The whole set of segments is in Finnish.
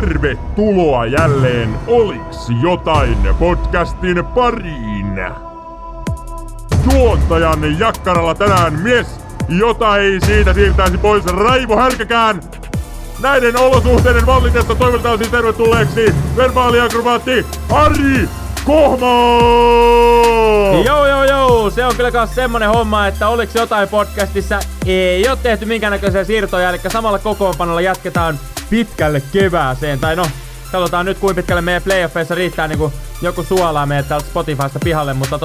Tervetuloa jälleen Oliks jotain podcastin pariin. Juontajan jakkaralla tänään mies, jota ei siitä siirtäisi pois, Raivo Härkäkään. Näiden olosuhteiden vallitessa toivotetaan siis tervetulleeksi verbaaliakrobaatti Ari Kohmo! Joo, se on kyllä kans semmonen homma, että Oliks jotain podcastissa ei oo tehty minkäännäköisiä siirtoja, eli samalla kokoonpanolla jatketaan pitkälle kevääseen, tai no, katsotaan nyt kuinka pitkälle meidän playoffeissa riittää niinku joku suolaa meidät täältä Spotifysta pihalle, mutta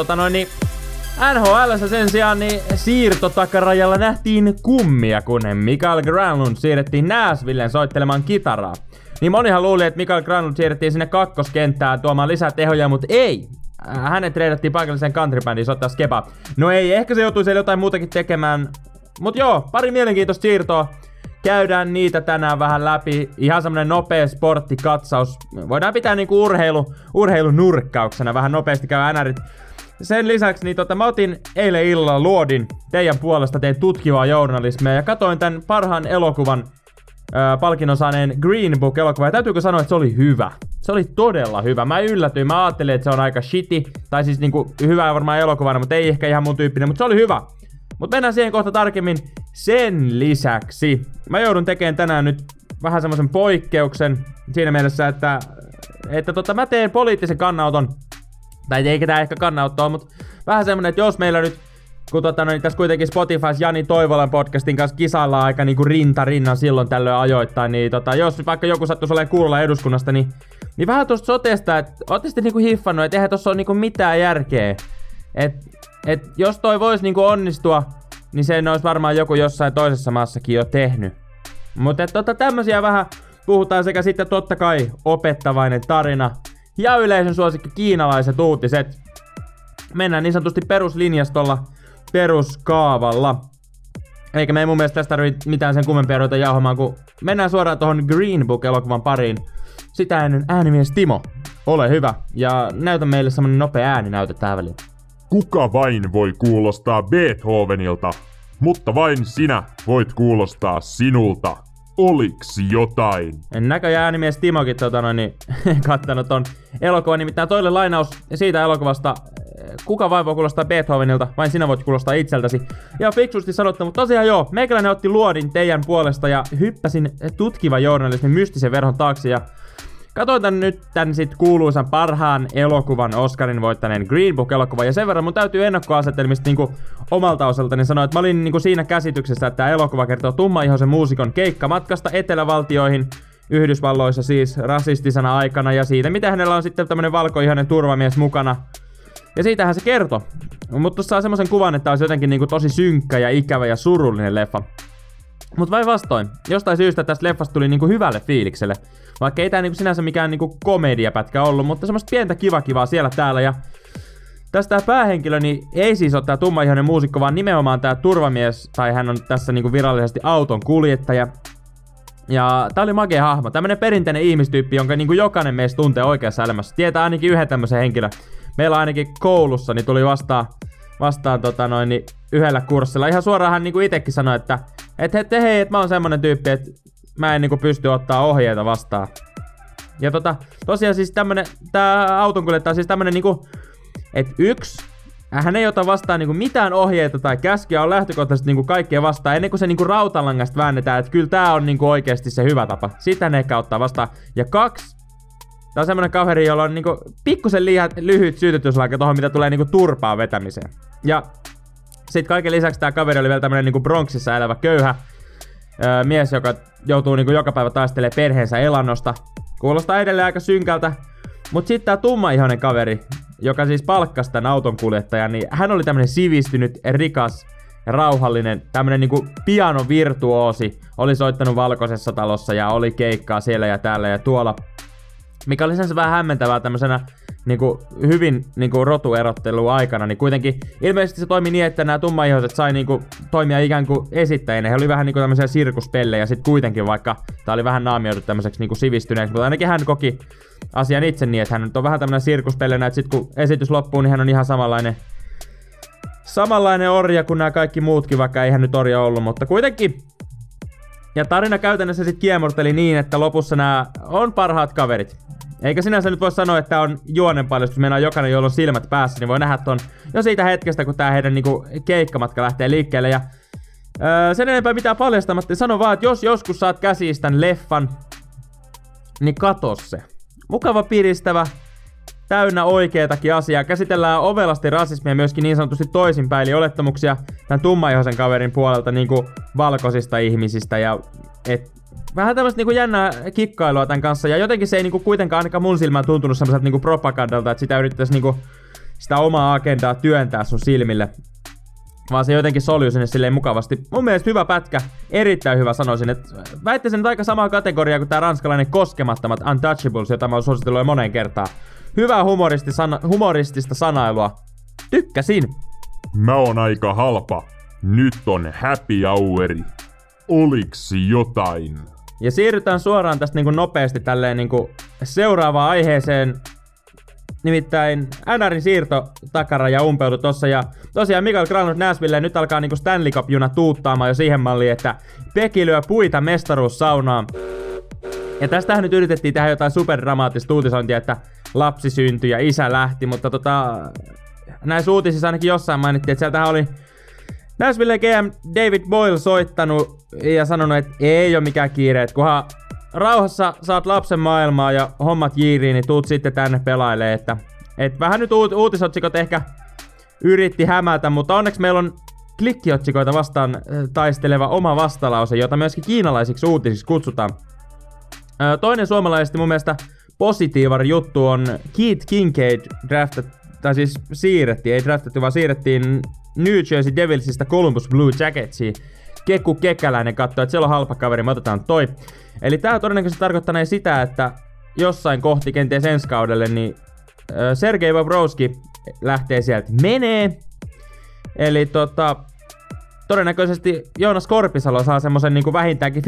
NHL:ssä sen sijaan niin siirtotakarajalla nähtiin kummia, kun Mikael Granlund siirrettiin Nashvilleen soittelemaan kitaraa. Niin monihan luuli, että Mikael Granlund siirrettiin sinne kakkoskenttään tuomaan lisää tehoja, mutta ei! Hänet treidattiin paikalliseen countrybändiin soittaa skepaa. No ei, ehkä se joutui siellä jotain muutakin tekemään, mut joo, pari mielenkiintoista siirtoa. Käydään niitä tänään vähän läpi. Ihan semmonen nopea sporttikatsaus. Voidaan pitää niinku urheilunurkkauksena. Vähän nopeasti käy NRit. Sen lisäksi niin mä otin eilen illalla luodin. Teidän puolesta tein tutkivaa journalismia ja katoin tän parhaan elokuvan palkinnon saaneen Green Book -elokuva. Ja täytyykö sanoa, että se oli hyvä. Se oli todella hyvä. Mä yllätyin. Mä ajattelin, että se on aika shitty. Tai siis niinku hyvä varmaan elokuvana, mutta ei ehkä ihan mun tyyppinen. Mutta se oli hyvä. Mutta mennään siihen kohta tarkemmin. Sen lisäksi mä joudun tekemään tänään nyt vähän semmoisen poikkeuksen siinä mielessä, että mä teen poliittisen kannanoton. Tai eikä tää ehkä kannanottoa, mutta vähän semmonen, että jos meillä nyt, kun tässä kuitenkin Spotifys Jani Toivolan podcastin kanssa kisaillaan aika niinku rinta rinnan silloin tällöin ajoittain, niin jos vaikka joku sattuisi olemaan kuulolla eduskunnasta, niin vähän tuosta sotesta, että ootte sitten niinku hiffannut, että eihän tossa ole niinku mitään järkeä. Et jos toi vois niinku onnistua, niin sen olisi varmaan joku jossain toisessa maassakin jo tehnyt. Mutta tämmösiä vähän puhutaan sekä sitten totta kai opettavainen tarina ja yleisön suosikki kiinalaiset uutiset. Mennään niin sanotusti peruslinjastolla, peruskaavalla. Eikä me ei mun mielestä tästä tarvitse mitään sen kummempia ruveta jauhamaan, kun mennään suoraan tohon Green Book-elokuvan pariin. Sitä ennen äänimies Timo, ole hyvä ja näytä meille semmonen nopea ääninäyte tähän väliin. Kuka vain voi kuulostaa Beethovenilta, mutta vain sinä voit kuulostaa sinulta. Oliks jotain? En näköjään äänimies Timokin kattanut ton elokuvan, nimittäin toinen lainaus siitä elokuvasta. Kuka vain voi kuulostaa Beethovenilta, vain sinä voit kuulostaa itseltäsi. Ja fiksusti sanottu, mutta tosiaan joo, meikäläinen otti luodin teidän puolesta ja hyppäsin tutkivan journalismin mystisen verhon taakse ja katoitan nyt tän sit kuuluisan parhaan elokuvan Oscarin voittaneen Green Book-elokuvan, ja sen verran mun täytyy ennakkoasetelmista niinku omalta osaltani sanoa, että mä olin niinku siinä käsityksessä, että tää elokuva kertoo tummaihoisen muusikon keikkamatkasta etelävaltioihin, Yhdysvalloissa siis rasistisena aikana, ja siitä mitä hänellä on sitten tämmönen valkoihainen turvamies mukana. Ja siitähän se kertoi, mutta saa semmosen kuvan, että olisi jotenkin niinku tosi synkkä ja ikävä ja surullinen leffa. Mut vastoin, jostain syystä tästä leffasta tuli niinku hyvälle fiilikselle. Vaikka ei tää niinku sinänsä mikään niinku komediapätkä ollut, mutta semmoista pientä kivakivaa siellä täällä. Ja tässä tää päähenkilö niin ei siis oo tää tummaihoinen muusikko, vaan nimenomaan tää turvamies, tai hän on tässä niinku virallisesti auton kuljettaja. Ja tää oli makea hahmo, tämmönen perinteinen ihmistyyppi, jonka niinku jokainen meistä tuntee oikeassa elämässä. Tietää ainakin yhden tämmösen henkilön. Meillä ainakin koulussa niin tuli vastaan yhdellä kurssilla. Ihan suoraan hän niinku itekin sanoi, että mä oon semmonen tyyppi, että mä en niinku pysty ottaa ohjeita vastaan. Ja tosiaan siis tää autonkuljettaja on siis tämmönen niinku, että hän ei ota vastaan niinku mitään ohjeita tai käskyä, on lähtökohtaisesti niinku kaikkea vastaan, ennen kuin se niinku rautalangasta väännetään, että kyllä tää on niinku oikeesti se hyvä tapa. Sitä ne ehkä ottaa vastaan. Ja 2, tää on semmonen kaveri, jolla on niinku pikkusen lyhyt syytetyslaika tohon, mitä tulee niinku turpaan vetämiseen. Ja sitten kaiken lisäksi tää kaveri oli vielä tämmönen niinku Bronxissa elävä köyhä mies, joka joutuu niinku joka päivä taistelemaan perheensä elannosta. Kuulostaa edelleen aika synkältä. Mut sit tää tummaihoinen kaveri, joka siis palkkasi tän autonkuljettajan, niin hän oli tämmönen sivistynyt, rikas, rauhallinen, tämmönen niinku pianovirtuoosi. Oli soittanut Valkoisessa talossa ja oli keikkaa siellä ja täällä ja tuolla. Mikä oli lisänsä vähän hämmentävää tämmösenä niinku hyvin niinku rotuerottelua aikana, niin kuitenkin ilmeisesti se toimi niin, että nämä tummaihoiset sai niinku toimia ikään kuin esittäjinä. He oli vähän niinku tämmöisiä sirkuspellejä sit kuitenkin, vaikka tää oli vähän naamioitu tämmöiseksi niinku sivistyneeksi, mutta ainakin hän koki asian itse niin, että hän nyt on vähän tämmöinen sirkuspellenä, että sit kun esitys loppuu, niin hän on ihan samanlainen orja kuin nämä kaikki muutkin, vaikka ei hän nyt orja ollut, mutta kuitenkin. Ja tarina käytännössä sitten kiemurteli niin, että lopussa nämä on parhaat kaverit. Eikä sinänsä nyt voi sanoa, että on juonenpaljastus, meillä on jokainen, jolla on silmät päässä, niin voi nähdä ton jo siitä hetkestä, kun tää heidän niinku keikkamatka lähtee liikkeelle. Ja sen enempää mitään paljastamatta, sano vaan, että jos joskus saat käsiisi tän leffan, niin kato se. Mukava piristävä, täynnä oikeetakin asiaa. Käsitellään ovelasti rasismia myöskin niin sanotusti toisinpäin, eli olettamuksia tämän tummaihoisen kaverin puolelta niinku valkoisista ihmisistä. Ja vähän tämmöstä niinku jännää kikkailua tän kanssa, ja jotenkin se ei niinku kuitenkaan ainakaan mun silmään tuntunut semmoiselta niinku propagandalta, että sitä yritettäis niinku sitä omaa agendaa työntää sun silmille. Vaan se jotenkin soljui sinne silleen mukavasti. Mun mielestä hyvä pätkä, erittäin hyvä sanoisin, että väittäisin, että aika samaa kategoriaa kuin tää ranskalainen koskemattomat Untouchables, jota mä oon suositellut jo moneen kertaan. Hyvää humoristista sanailua. Tykkäsin! Mä oon aika halpa. Nyt on happy houri. Oliks jotain? Ja siirrytään suoraan tästä niinku nopeasti tälleen niinku seuraavaan aiheeseen. Nimittäin NRin siirto takaraja umpeutui tossa, ja tosiaan Mikael Granlund Nashvilleen nyt alkaa niinku Stanley Cup-juna tuuttaamaan jo siihen malliin, että Peki lyö puita mestaruussaunaan. Ja tästähän nyt yritettiin tehdä jotain superdramaattista uutisointia, että lapsi syntyi ja isä lähti, mutta näissä uutisissa ainakin jossain mainittiin, että sieltähän oli Nashvilleen GM David Boyle soittanut ja sanonut, että ei oo mikään kiire, että kunhan rauhassa saat lapsen maailmaa ja hommat jiiriin, niin tuut sitten tänne pelailee, että vähän nyt uutisotsikot ehkä yritti hämätä, mutta onneksi meillä on klikkiotsikoita vastaan taisteleva oma vastalause, jota myöskin kiinalaisiksi uutisiksi kutsutaan. Toinen suomalaisesti mun mielestä positiivari juttu on Keith Kincaid siirrettiin New Jersey Devilsistä Columbus Blue Jacketsiin. Kekku Kekäläinen katsoi, että siellä on halpa kaveri, me otetaan toi. Eli tää todennäköisesti tarkoittanee sitä, että jossain kohti kenties ensi kaudelle, niin Sergei Bobrovski lähtee sieltä menee. Eli todennäköisesti Joonas Korpisalo saa semmosen niinku vähintäänkin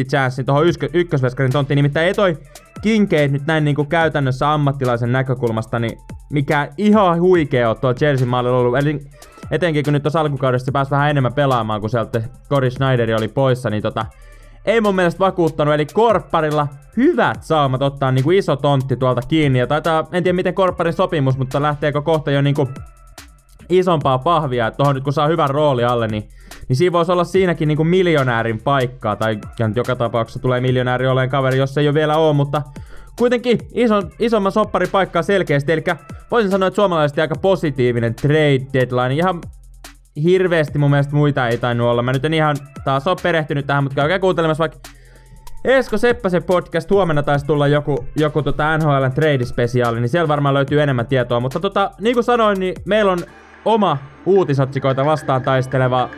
50-50 chanssin tohon ykkösveskarin tonttiin. Nimittäin ei toi Kincaid nyt näin niinku käytännössä ammattilaisen näkökulmasta, niin mikä ihan huikea on tuo Jersey maalilla ollut. Eli etenkin kun nyt tuossa alkukaudesta se pääsi vähän enemmän pelaamaan, kun sieltä Cory Schneider oli poissa, niin ei mun mielestä vakuuttanut. Eli korpparilla hyvät saamat ottaa niinku iso tontti tuolta kiinni. Ja taitaa, en tiedä miten korpparin sopimus, mutta lähteekö kohta jo niinku isompaa pahvia. Että tohon nyt kun saa hyvän rooli alle, niin siinä voisi olla siinäkin niinku miljonäärin paikkaa. Tai joka tapauksessa tulee miljonääri oleen kaveri, jos ei jo vielä oo, mutta kuitenkin isomman sopparipaikkaa selkeästi, eli voisin sanoa, että suomalaisesti aika positiivinen trade deadline. Ihan hirveesti mun mielestä muita ei tainnut olla. Mä nyt en ihan taas oo perehtynyt tähän, mutta käykää kuuntelemassa vaikka Esko Seppäsen podcast. Huomenna taisi tulla joku NHL:n trade-spesiaali, niin siellä varmaan löytyy enemmän tietoa. Mutta niin kuin sanoin, niin meillä on oma uutisotsikoita vastaan taisteleva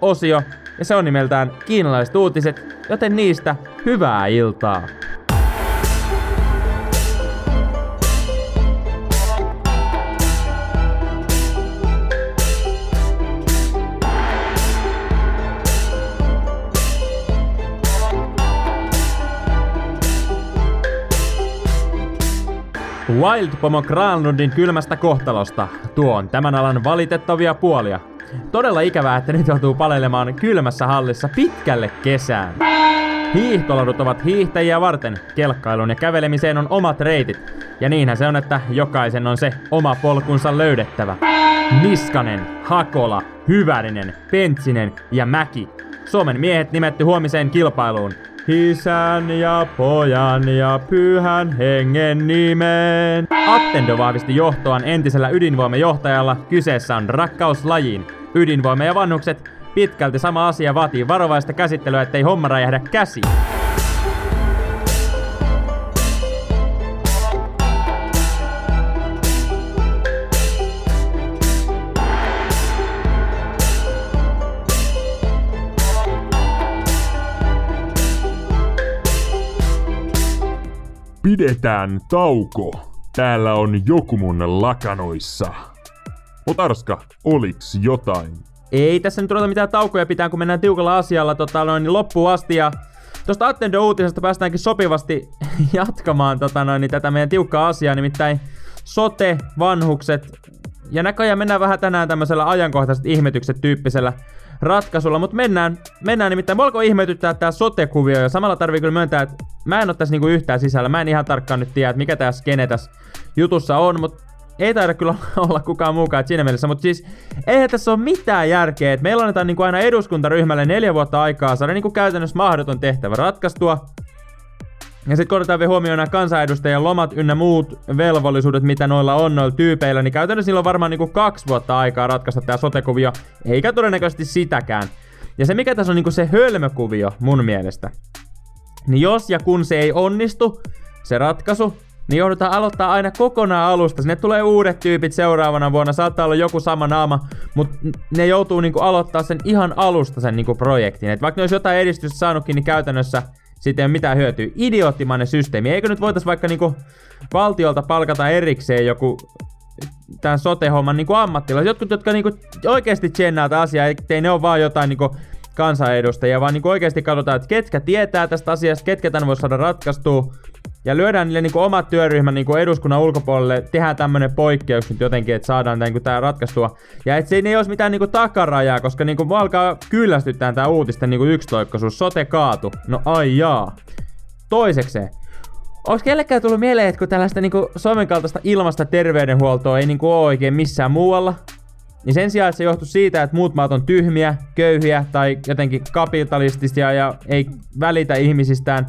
osio, ja se on nimeltään Kiinalaiset uutiset, joten niistä hyvää iltaa! Wild-pomo Granlundin kylmästä kohtalosta. Tuo on tämän alan valitettavia puolia. Todella ikävää, että nyt joutuu palelemaan kylmässä hallissa pitkälle kesään. Hiihtoladut ovat hiihtäjiä varten. Kelkkailuun ja kävelemiseen on omat reitit. Ja niinhän se on, että jokaisen on se oma polkunsa löydettävä. Niskanen, Hakola, Hyvärinen, Pentsinen ja Mäki. Suomen miehet nimetty huomiseen kilpailuun. Isän ja pojan ja pyhän hengen nimeen. Attendo vahvisti johtoaan entisellä ydinvoimajohtajalla. Kyseessä on rakkaus lajiin. Ydinvoima ja vanhukset. Pitkälti sama asia, vaatii varovaista käsittelyä, ettei homma räjähdä käsiin. Pidetään tauko. Täällä on joku mun lakanoissa. Otarska, oliks jotain? Ei tässä nyt ruveta mitään taukoja pitää, kun mennään tiukalla asialla loppuun asti. Ja tosta Attendo-uutisesta päästäänkin sopivasti jatkamaan tätä meidän tiukkaa asiaa, nimittäin sote, vanhukset. Ja näköjään mennään vähän tänään tämmöisellä ajankohtaiset ihmetykset tyyppisellä ratkaisulla, mutta mennään nimittäin. Mua alkoi ihmetyttää tää sote-kuvio, ja samalla tarvii kyllä myöntää, että mä en oo tässä niinku yhtään sisällä. Mä en ihan tarkkaan nyt tiedä, että mikä tää skene tässä jutussa on, mutta ei taida kyllä olla kukaan muukaan siinä mielessä, mutta siis eihän tässä ole mitään järkeä, että meillä annetaan niinku aina eduskuntaryhmälle 4 vuotta aikaa saada niinku käytännössä mahdoton tehtävä ratkaistua. Ja sit kun otetaan vielä huomioon nämä kansanedustajien lomat ynnä muut velvollisuudet, mitä noilla on noilla tyypeillä, niin käytännössä niillä on varmaan niinku 2 vuotta aikaa ratkaista tää sote-kuvio, eikä todennäköisesti sitäkään. Ja se mikä tässä on niinku se hölmökuvio mun mielestä, niin jos ja kun se ei onnistu, se ratkaisu, niin joudutaan aloittaa aina kokonaan alusta. Sinne tulee uudet tyypit seuraavana vuonna, saattaa olla joku sama naama, mutta ne joutuu niinku aloittaa sen ihan alusta sen niinku projektin. Et vaikka ne olisi jotain edistystä saanutkin, niin käytännössä siitä ei ole mitään hyötyä. Idioottimainen systeemi. Eikö nyt voitais vaikka niinku valtiolta palkata erikseen joku tämän sote-homman niinku ammattilaiset? Jotkut, jotka niinku oikeesti tsennaa tätä asiaa, ettei ne ole vaan jotain niinku kansanedustajia, vaan niinku oikeesti katsotaan, että ketkä tietää tästä asiasta, ketkä tän voi saada ratkaistua. Ja lyödään niille niinku omat työryhmät niinku eduskunnan ulkopuolelle, tehdään tämmönen poikkeus nyt jotenkin, että saadaan niinku tää ratkaistua. Ja et se ei ois mitään niinku takarajaa, koska niinku alkaa kyllästyttää tää uutisten niinku yksitoikkoisuus. Sote kaatu. No ai jaa. Toisekseen. Onks kellekään tullut mieleen, että kun tällaista niinku somen kaltaista ilmasta terveydenhuoltoa ei niinku oo oikein missään muualla, niin sen sijaan, että se johtuu siitä, että muut maat on tyhmiä, köyhiä tai jotenkin kapitalistisia ja ei välitä ihmisistään,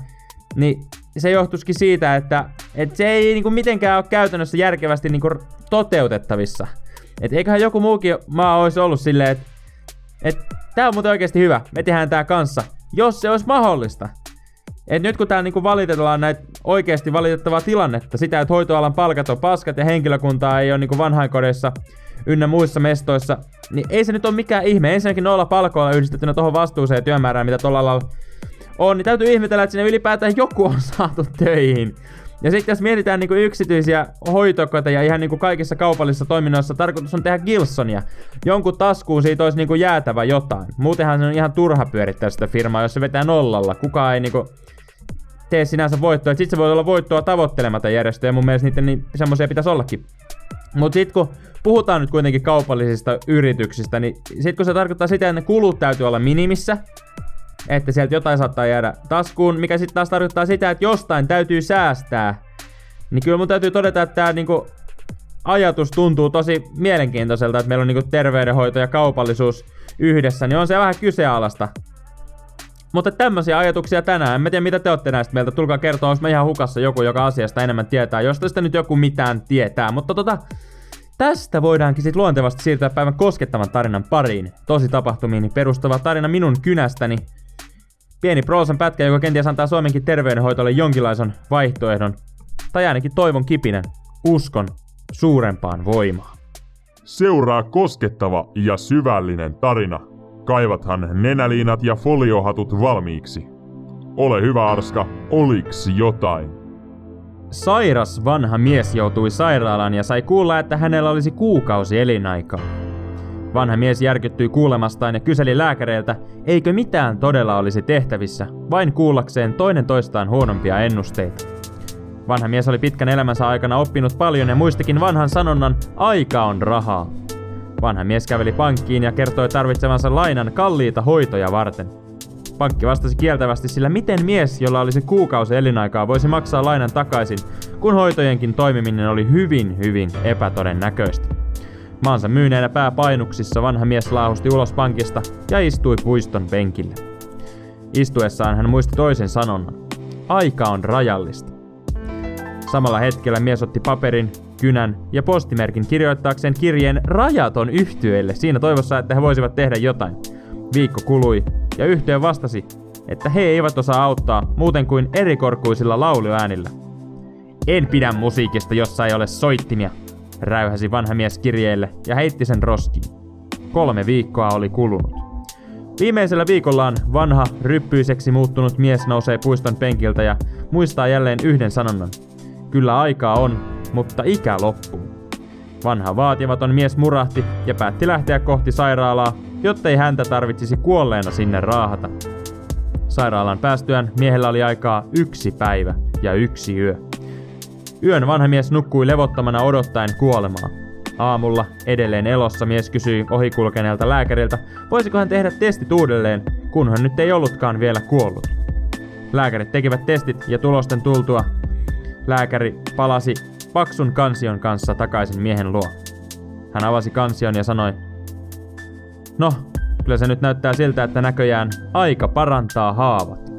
niin se johtuisikin siitä, että se ei niinku mitenkään ole käytännössä järkevästi niinku toteutettavissa. Et eiköhän joku muukin maa olisi ollut silleen, että tää on muuten oikeesti hyvä, me tehdään tää kanssa, jos se olisi mahdollista. Et nyt kun tää niinku valitellaan näitä oikeesti valitettavaa tilannetta, sitä, että hoitoalan palkat on paskat ja henkilökuntaa ei ole niinku vanhainkodeissa ynnä muissa mestoissa, niin ei se nyt ole mikään ihme. Ensinnäkin 0 palkoilla yhdistettynä tohon vastuuseen ja työmäärään, mitä tuolla lailla on, niin täytyy ihmetellä, että sinne ylipäätään joku on saatu töihin. Ja sitten jos mietitään niinku yksityisiä hoitokoteja ihan niinku kaikissa kaupallisissa toiminnoissa, tarkoitus on tehdä Gilsonia. Jonkun taskuun siitä olisi niinku jäätävä jotain. Muutenhan se on ihan turha pyörittää sitä firmaa, jos se vetää nollalla. Kukaan ei niinku tee sinänsä voittoa. Sitten se voi olla voittoa tavoittelematta järjestöjä. Mun mielestä niitä niin semmoisia pitäisi ollakin. Mut sit kun puhutaan nyt kuitenkin kaupallisista yrityksistä, niin sit kun se tarkoittaa sitä, että ne kulut täytyy olla minimissä, että sieltä jotain saattaa jäädä taskuun, mikä sitten taas tarkoittaa sitä, että jostain täytyy säästää. Niin kyllä mun täytyy todeta, että tää niinku ajatus tuntuu tosi mielenkiintoiselta, että meillä on niinku terveydenhoito ja kaupallisuus yhdessä, niin on se vähän kyseenalaista. Mutta tämmöisiä ajatuksia tänään. En mä tiedä, mitä te ootte näistä mieltä. Tulkaa kertoa, onko mä ihan hukassa joku, joka asiasta enemmän tietää, jos tästä nyt joku mitään tietää. Mutta tästä voidaankin sit luontevasti siirtyä päivän koskettavan tarinan pariin. Tosi tapahtumiin perustava tarina minun kynästäni. Pieni proosan pätkä, joka kenties antaa Suomenkin terveydenhoitolle jonkinlaisen vaihtoehdon. Tai ainakin toivon kipinän. Uskon suurempaan voimaan. Seuraa koskettava ja syvällinen tarina. Kaivathan nenäliinat ja foliohatut valmiiksi. Ole hyvä, Arska, oliks jotain? Sairas vanha mies joutui sairaalaan ja sai kuulla, että hänellä olisi kuukausi elinaikaa. Vanha mies järkyttyi kuulemastaan ja kyseli lääkäreiltä, eikö mitään todella olisi tehtävissä, vain kuullakseen toinen toistaan huonompia ennusteita. Vanha mies oli pitkän elämänsä aikana oppinut paljon ja muistikin vanhan sanonnan, aika on rahaa. Vanha mies käveli pankkiin ja kertoi tarvitsevansa lainan kalliita hoitoja varten. Pankki vastasi kieltävästi, sillä miten mies, jolla olisi kuukausi elinaikaa, voisi maksaa lainan takaisin, kun hoitojenkin toimiminen oli hyvin epätodennäköistä. Maansa myyneenä pääpainuksissa vanha mies laahusti ulos pankista ja istui puiston penkille. Istuessaan hän muisti toisen sanonnan. Aika on rajallista. Samalla hetkellä mies otti paperin, kynän ja postimerkin kirjoittaakseen kirjeen rajaton yhtyeelle siinä toivossa, että he voisivat tehdä jotain. Viikko kului ja yhtye vastasi, että he eivät osaa auttaa muuten kuin erikorkuisilla lauluäänillä. En pidä musiikista, jossa ei ole soittimia, räyhäsi vanha mies kirjeelle ja heitti sen roskiin. 3 viikkoa oli kulunut. Viimeisellä viikollaan vanha, ryppyiseksi muuttunut mies nousee puiston penkiltä ja muistaa jälleen yhden sanonnan. Kyllä aikaa on, mutta ikä loppuu. Vanha vaatimaton mies murahti ja päätti lähteä kohti sairaalaa, jottei häntä tarvitsisi kuolleena sinne raahata. Sairaalan päästyään miehellä oli aikaa 1 päivä ja 1 yö. Yön vanha mies nukkui levottomana odottaen kuolemaa. Aamulla edelleen elossa mies kysyi ohikulkeneelta lääkäriltä, voisiko hän tehdä testit uudelleen, kunhan nyt ei ollutkaan vielä kuollut. Lääkärit tekivät testit ja tulosten tultua lääkäri palasi paksun kansion kanssa takaisin miehen luo. Hän avasi kansion ja sanoi, no, kyllä se nyt näyttää siltä, että näköjään aika parantaa haavat.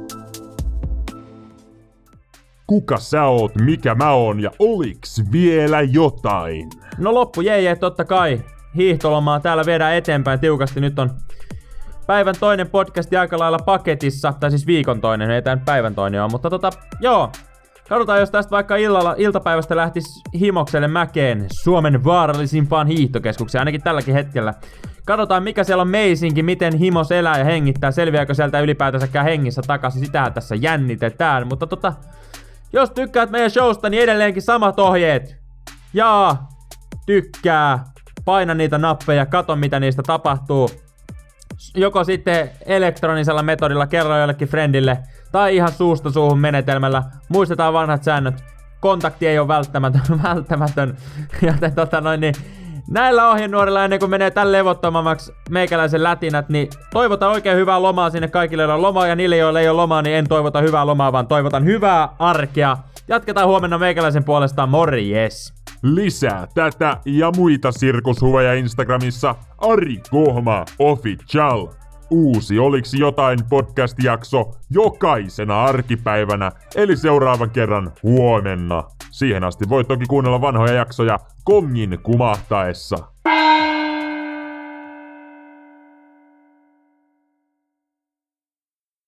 Kuka sä oot, mikä mä oon ja oliks vielä jotain? No loppu jee, totta kai. Hiihtolomaa täällä viedään eteenpäin tiukasti. Nyt on päivän toinen podcasti aika lailla paketissa. Tai siis viikon toinen, ei tää nyt päivän toinen on. Mutta joo. Katsotaan, jos tästä vaikka iltapäivästä lähtis himokselle mäkeen Suomen vaarallisimpaan hiihtokeskukseen, ainakin tälläkin hetkellä. Katsotaan, mikä siellä on meisinki, miten himos elää ja hengittää, selviääkö sieltä ylipäätänsäkään hengissä takaisin, sitähän tässä jännitetään. Mutta jos tykkäät meidän showsta, niin edelleenkin samat ohjeet. Jaa, tykkää, paina niitä nappeja, kato mitä niistä tapahtuu. Joko sitten elektronisella metodilla, kerro jollekin friendille, tai ihan suusta suuhun menetelmällä. Muistetaan vanhat säännöt, kontakti ei ole välttämätön. Joten näillä ohjenuorilla, ennen kuin menee tän levottomammaksi meikäläisen lätinät, niin toivotan oikein hyvää lomaa sinne kaikille, joilla on lomaa, ja niille, joille ei ole lomaa, niin en toivota hyvää lomaa, vaan toivotan hyvää arkea. Jatketaan huomenna meikäläisen puolestaan, morjes! Lisää tätä ja muita sirkushuveja Instagramissa Ari Kohma Official. Uusi Oliks jotain podcast-jakso jokaisena arkipäivänä, eli seuraavan kerran huomenna. Siihen asti voi toki kuunnella vanhoja jaksoja kongin kumahtaessa.